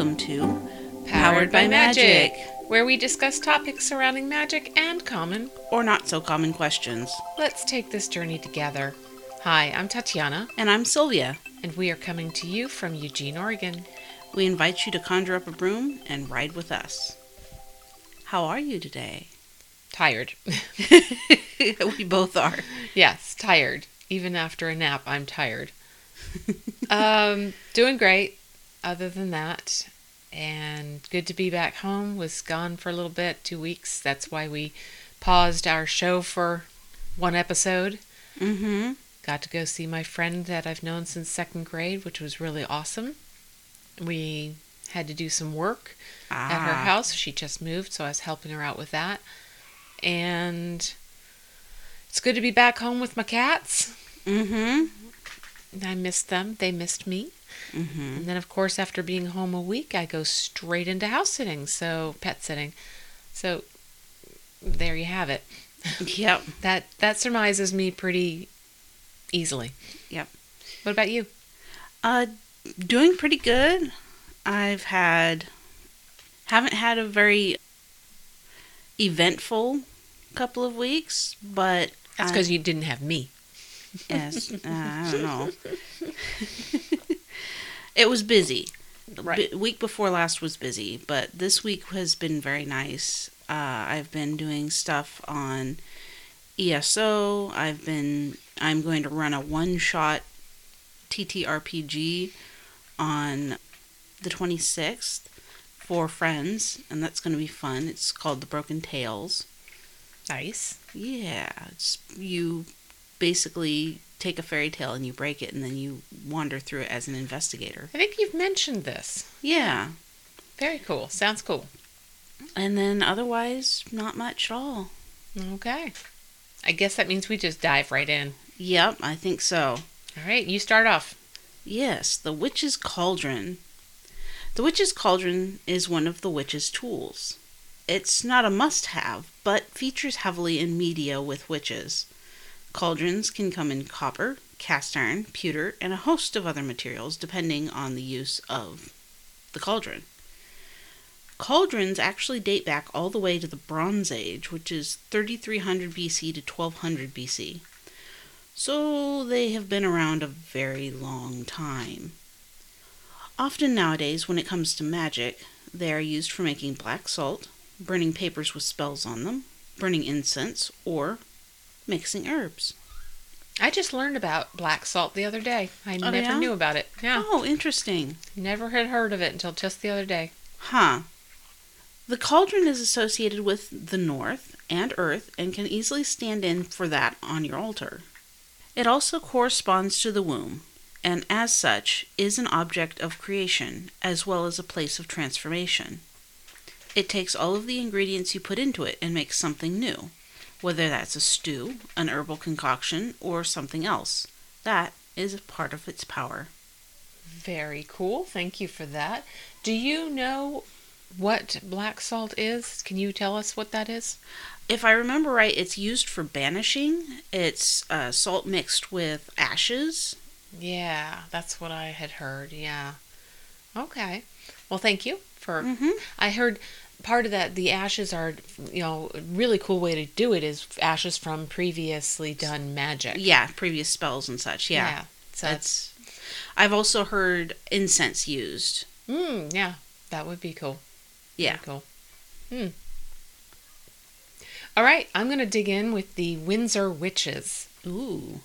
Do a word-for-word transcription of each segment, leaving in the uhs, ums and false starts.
welcome to Powered, Powered by, by Magic, where we discuss topics surrounding magic and common or not so common questions. Let's take this journey together. Hi, I'm Tatiana. And I'm Sylvia. And we are coming to you from Eugene, Oregon. We invite you to conjure up a broom and ride with us. How are you today? Tired. We both are. Yes, tired. Even after a nap, I'm tired. um, doing great, other than that, and good to be back home. Was gone for a little bit, two weeks. That's why we paused our show for one episode. Mm-hmm. Got to go see my friend that I've known since second grade, which was really awesome. We had to do some work ah. at her house. She just moved, so I was helping her out with that. And it's good to be back home with my cats. Mm-hmm. I missed them. They missed me. Mm-hmm. And then, of course, after being home a week, I go straight into house sitting. So, pet sitting. So, there you have it. Yep. that that surmises me pretty easily. Yep. What about you? Uh, doing pretty good. I've had... Haven't had a very eventful couple of weeks, but... That's because you didn't have me. Yes, uh, I don't know. It was busy. Right. B- week before last was busy, but this week has been very nice. Uh, I've been doing stuff on E S O. I've been. I'm going to run a one-shot T T R P G on the twenty-sixth for friends, and that's going to be fun. It's called The Broken Tales. Nice. Yeah, it's you. Basically take a fairy tale and you break it and then you wander through it as an investigator. I think you've mentioned this. Yeah. Very cool. Sounds cool. And then otherwise, not much at all. Okay. I guess that means we just dive right in. Yep, I think so. All right, you start off. Yes, the Witch's Cauldron. The Witch's Cauldron is one of the witch's tools. It's not a must-have, but features heavily in media with witches. Cauldrons can come in copper, cast iron, pewter, and a host of other materials depending on the use of the cauldron. Cauldrons actually date back all the way to the Bronze Age, which is thirty-three hundred B C to twelve hundred B C. So they have been around a very long time. Often nowadays, when it comes to magic, they are used for making black salt, burning papers with spells on them, burning incense, or mixing herbs. I just learned about black salt the other day. I oh, never yeah? knew about it. Yeah. Oh, interesting. Never had heard of it until just the other day. Huh. The cauldron is associated with the north and earth and can easily stand in for that on your altar. It also corresponds to the womb and as such is an object of creation as well as a place of transformation. It takes all of the ingredients you put into it and makes something new. Whether that's a stew, an herbal concoction, or something else. That is a part of its power. Very cool. Thank you for that. Do you know what black salt is? Can you tell us what that is? If I remember right, it's used for banishing. It's uh, salt mixed with ashes. Yeah, that's what I had heard. Yeah. Okay. Well, thank you for... Mm-hmm. I heard... Part of that, the ashes are, you know, a really cool way to do it is ashes from previously done magic. Yeah, previous spells and such, yeah. yeah so that's, that's, I've also heard incense used. Mm, yeah, that would be cool. Yeah. Be cool. Mm. All right, I'm going to dig in with the Windsor Witches. Ooh.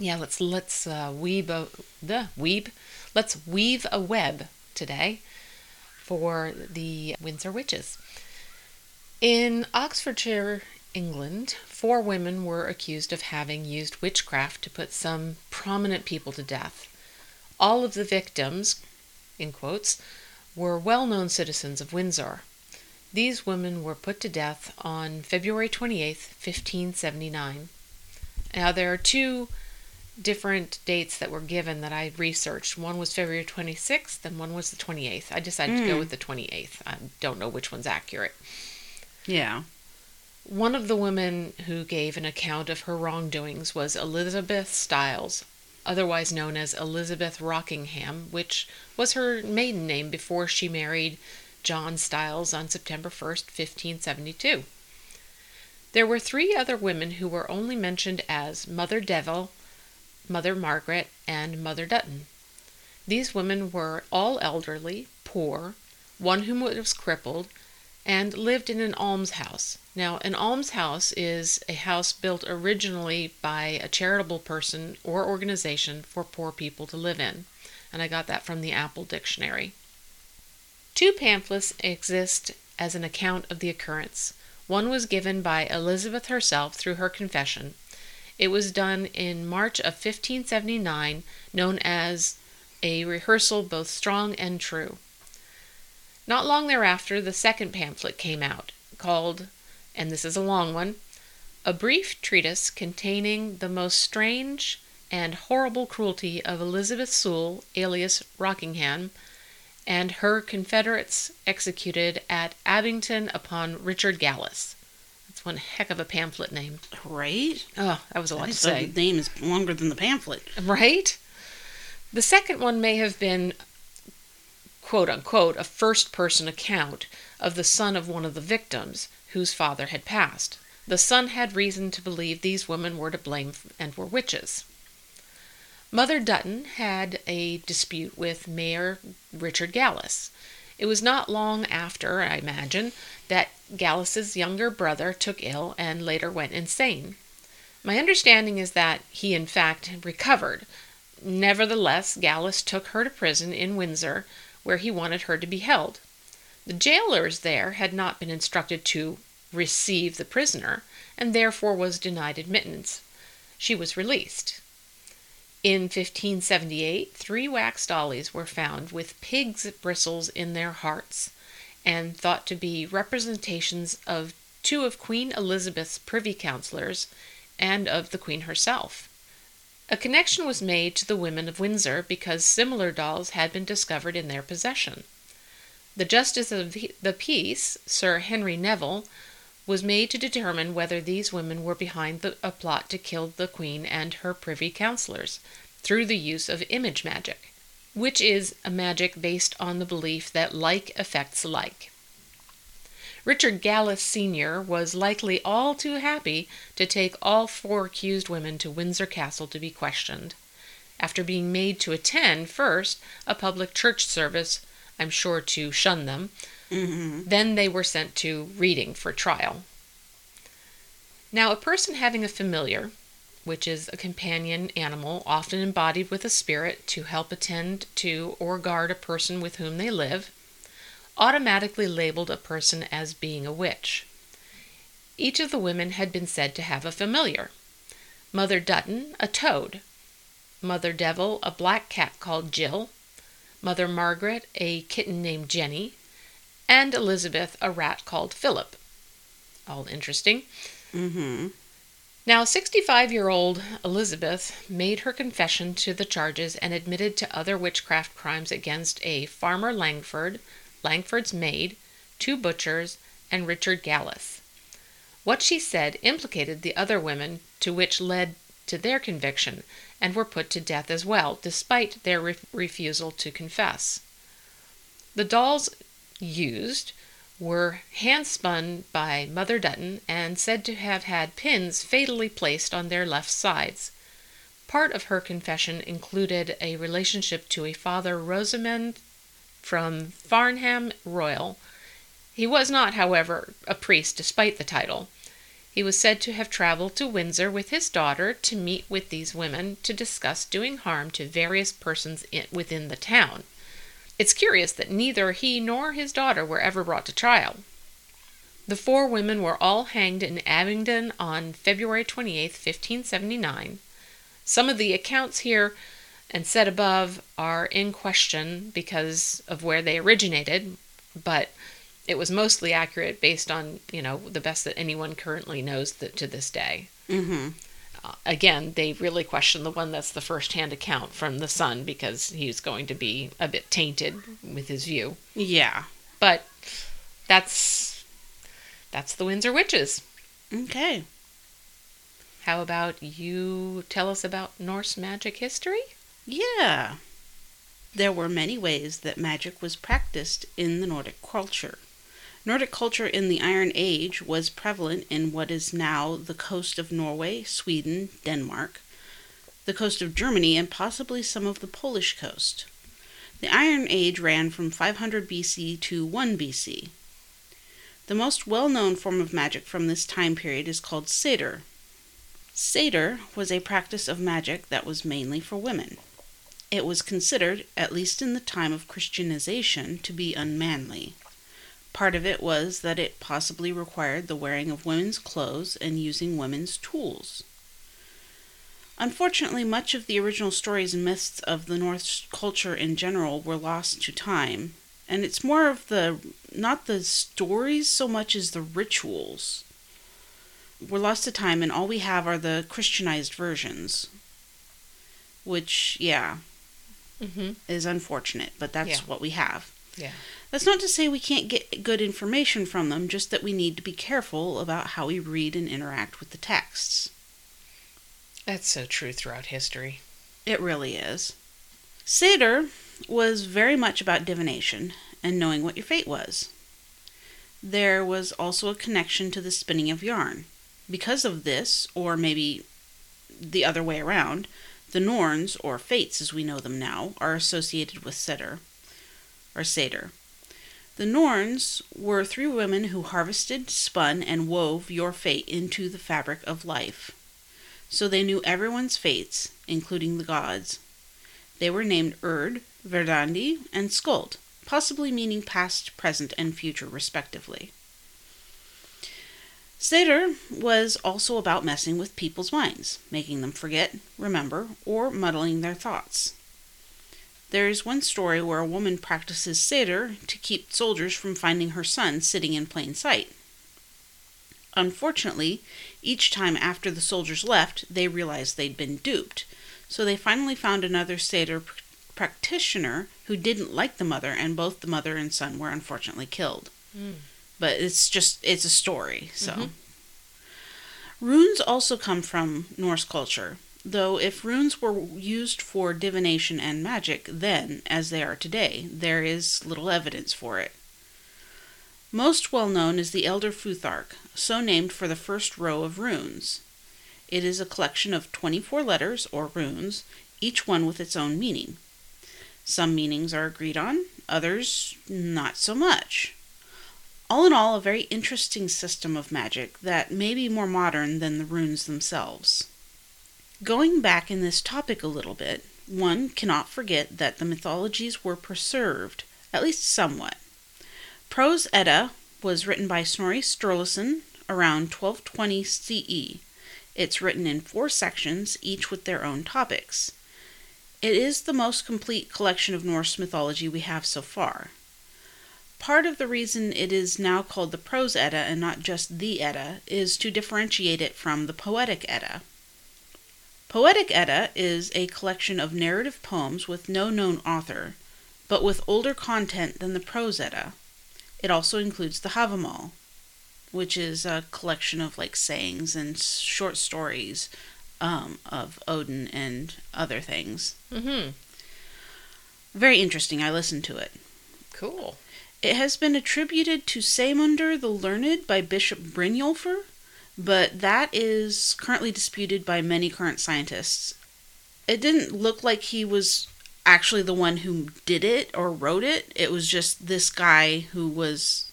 Yeah, let's let's uh, weave a, the weave. Let's weave a web today. For the Windsor Witches. In Oxfordshire, England, four women were accused of having used witchcraft to put some prominent people to death. All of the victims, in quotes, were well-known citizens of Windsor. These women were put to death on February twenty-eighth, fifteen seventy-nine. Now, there are two different dates that were given that I researched. One was February twenty-sixth and one was the twenty-eighth. I decided mm. to go with the twenty-eighth. I don't know which one's accurate. Yeah. One of the women who gave an account of her wrongdoings was Elizabeth Styles, otherwise known as Elizabeth Rockingham, which was her maiden name before she married John Styles on September first, fifteen seventy-two. There were three other women who were only mentioned as Mother Devil, Mother Margaret, and Mother Dutton. These women were all elderly, poor, one whom was crippled, and lived in an almshouse. Now, an almshouse is a house built originally by a charitable person or organization for poor people to live in, and I got that from the Apple Dictionary. Two pamphlets exist as an account of the occurrence. One was given by Elizabeth herself through her confession. It was done in March of fifteen seventy-nine, known as a rehearsal both strong and true. Not long thereafter, the second pamphlet came out, called, and this is a long one, A Brief Treatise Containing the Most Strange and Horrible Cruelty of Elizabeth Sewell, alias Rockingham, and Her Confederates Executed at Abington upon Richard Gallis. That's one heck of a pamphlet name. Right? Oh, that was a lot to say. The name is longer than the pamphlet. Right? The second one may have been, quote-unquote, a first-person account of the son of one of the victims, whose father had passed. The son had reason to believe these women were to blame and were witches. Mother Dutton had a dispute with Mayor Richard Gallis. It was not long after, I imagine, that Gallis's younger brother took ill and later went insane. My understanding is that he, in fact, recovered. Nevertheless, Gallis took her to prison in Windsor, where he wanted her to be held. The jailers there had not been instructed to receive the prisoner, and therefore was denied admittance. She was released. In fifteen seventy-eight, three wax dollies were found with pigs' bristles in their hearts, and thought to be representations of two of Queen Elizabeth's privy councillors, and of the Queen herself. A connection was made to the women of Windsor because similar dolls had been discovered in their possession. The Justice of the Peace, Sir Henry Neville, was made to determine whether these women were behind the, a plot to kill the Queen and her privy councillors through the use of image magic, which is a magic based on the belief that like affects like. Richard Gallis Senior was likely all too happy to take all four accused women to Windsor Castle to be questioned, after being made to attend, first, a public church service, I'm sure to shun them. Mm-hmm. Then they were sent to Reading for trial. Now, a person having a familiar, which is a companion animal often embodied with a spirit to help attend to or guard a person with whom they live, automatically labeled a person as being a witch. Each of the women had been said to have a familiar. Mother Dutton, a toad. Mother Devil, a black cat called Jill. Mother Margaret, a kitten named Jenny. And Elizabeth, a rat called Philip. All interesting. Mm-hmm. Now, sixty-five-year-old Elizabeth made her confession to the charges and admitted to other witchcraft crimes against a Farmer Langford, Langford's maid, two butchers, and Richard Gallis. What she said implicated the other women, to which led to their conviction, and were put to death as well, despite their re- refusal to confess. The dolls used were hand-spun by Mother Dutton and said to have had pins fatally placed on their left sides. Part of her confession included a relationship to a Father Rosamond from Farnham Royal. He was not, however, a priest despite the title. He was said to have traveled to Windsor with his daughter to meet with these women to discuss doing harm to various persons in, within the town. It's curious that neither he nor his daughter were ever brought to trial. The four women were all hanged in Abington on February twenty-eighth, fifteen seventy-nine. Some of the accounts here and said above are in question because of where they originated, but it was mostly accurate based on, you know, the best that anyone currently knows that to this day. Mm-hmm. Uh, again, they really question the one that's the first-hand account from the son because he's going to be a bit tainted with his view. Yeah. But that's, that's the Windsor Witches. Okay. How about you tell us about Norse magic history? Yeah. There were many ways that magic was practiced in the Nordic culture. Nordic culture in the Iron Age was prevalent in what is now the coast of Norway, Sweden, Denmark, the coast of Germany, and possibly some of the Polish coast. The Iron Age ran from five hundred B C to one B C. The most well-known form of magic from this time period is called seidr. Seidr was a practice of magic that was mainly for women. It was considered, at least in the time of Christianization, to be unmanly. Part of it was that it possibly required the wearing of women's clothes and using women's tools. Unfortunately, much of the original stories and myths of the Norse culture in general were lost to time, and it's more of the, not the stories so much as the rituals. We're lost to time, and all we have are the Christianized versions, which, yeah, mm-hmm. is unfortunate, but that's yeah. what we have. Yeah. That's not to say we can't get good information from them, just that we need to be careful about how we read and interact with the texts. That's so true throughout history. It really is. Seidr was very much about divination and knowing what your fate was. There was also a connection to the spinning of yarn. Because of this, or maybe the other way around, the Norns, or fates as we know them now, are associated with Seidr, or Seidr. The Norns were three women who harvested, spun, and wove your fate into the fabric of life. So they knew everyone's fates, including the gods. They were named Urd, Verdandi, and Skuld, possibly meaning past, present, and future, respectively. Seidr was also about messing with people's minds, making them forget, remember, or muddling their thoughts. There is one story where a woman practices Seidr to keep soldiers from finding her son sitting in plain sight. Unfortunately, each time after the soldiers left, they realized they'd been duped, so they finally found another Seidr pr- practitioner who didn't like the mother, and both the mother and son were unfortunately killed. Mm. But it's just, it's a story, so. Mm-hmm. Runes also come from Norse culture. Though if runes were used for divination and magic then, as they are today, there is little evidence for it. Most well-known is the Elder Futhark, so named for the first row of runes. It is a collection of twenty-four letters, or runes, each one with its own meaning. Some meanings are agreed on, others not so much. All in all, a very interesting system of magic that may be more modern than the runes themselves. Going back in this topic a little bit, one cannot forget that the mythologies were preserved, at least somewhat. Prose Edda was written by Snorri Sturluson around twelve twenty C E. It's written in four sections, each with their own topics. It is the most complete collection of Norse mythology we have so far. Part of the reason it is now called the Prose Edda and not just the Edda is to differentiate it from the Poetic Edda. Poetic Edda is a collection of narrative poems with no known author, but with older content than the Prose Edda. It also includes the Havamal, which is a collection of like sayings and short stories um, of Odin and other things. Mm-hmm. Very interesting. I listened to it. Cool. It has been attributed to Sæmundr the Learned by Bishop Brynjolfur, but that is currently disputed by many current scientists. It didn't look like he was actually the one who did it or wrote it. It was just this guy who was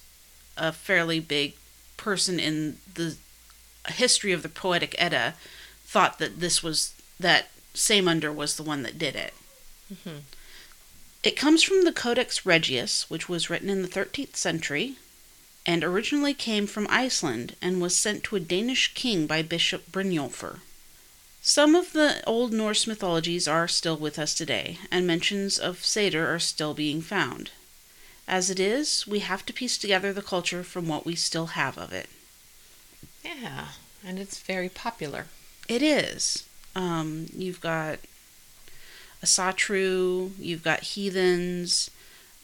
a fairly big person in the history of the Poetic Edda thought that this was, that Sæmundr was the one that did it. Mm-hmm. It comes from the Codex Regius, which was written in the thirteenth century, and originally came from Iceland and was sent to a Danish king by Bishop Brynjolfur. Some of the old Norse mythologies are still with us today, and mentions of Seidr are still being found. As it is, we have to piece together the culture from what we still have of it. Yeah, and it's very popular. It is. Um, you've got Asatru, you've got heathens.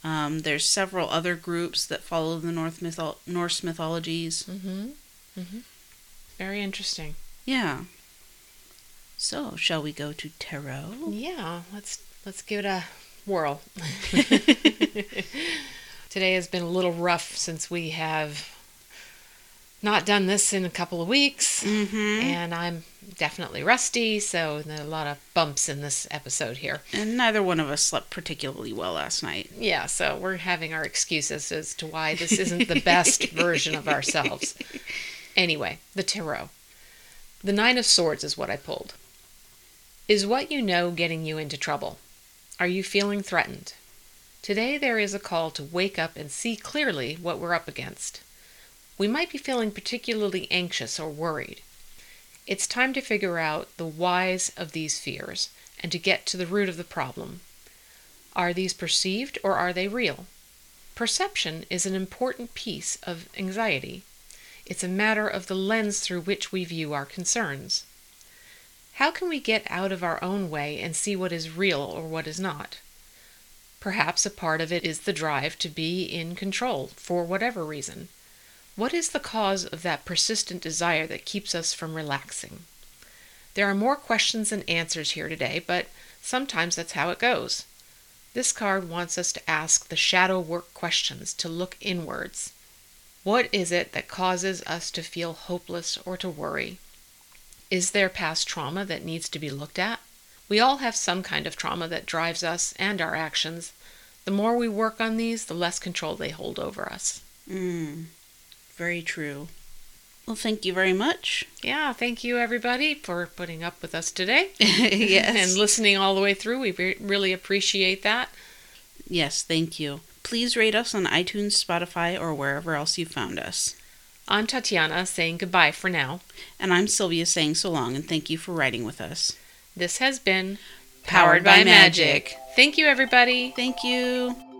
Um, there's several other groups that follow the North mytho- Norse mythologies. Mm-hmm. Mm-hmm. Very interesting. Yeah. So, shall we go to tarot? Yeah, let's let's give it a whirl. Today has been a little rough since we have not done this in a couple of weeks, mm-hmm. and I'm definitely rusty, so there are a lot of bumps in this episode here. And neither one of us slept particularly well last night. Yeah, so we're having our excuses as to why this isn't the best version of ourselves. Anyway, the tarot. The Nine of Swords is what I pulled. Is what you know getting you into trouble? Are you feeling threatened? Today there is a call to wake up and see clearly what we're up against. We might be feeling particularly anxious or worried. It's time to figure out the whys of these fears and to get to the root of the problem. Are these perceived or are they real? Perception is an important piece of anxiety. It's a matter of the lens through which we view our concerns. How can we get out of our own way and see what is real or what is not? Perhaps a part of it is the drive to be in control, for whatever reason. What is the cause of that persistent desire that keeps us from relaxing? There are more questions than answers here today, but sometimes that's how it goes. This card wants us to ask the shadow work questions, to look inwards. What is it that causes us to feel hopeless or to worry? Is there past trauma that needs to be looked at? We all have some kind of trauma that drives us and our actions. The more we work on these, the less control they hold over us. Mm, very true. Well, thank you very much. Yeah, thank you everybody for putting up with us today. Yes. And listening all the way through. We re- really appreciate that. Yes, thank you. Please rate us on iTunes, Spotify, or wherever else you found us. I'm Tatiana saying goodbye for now. And I'm Sylvia saying so long, and thank you for writing with us. This has been Powered by Magic. Thank you, everybody. Thank you.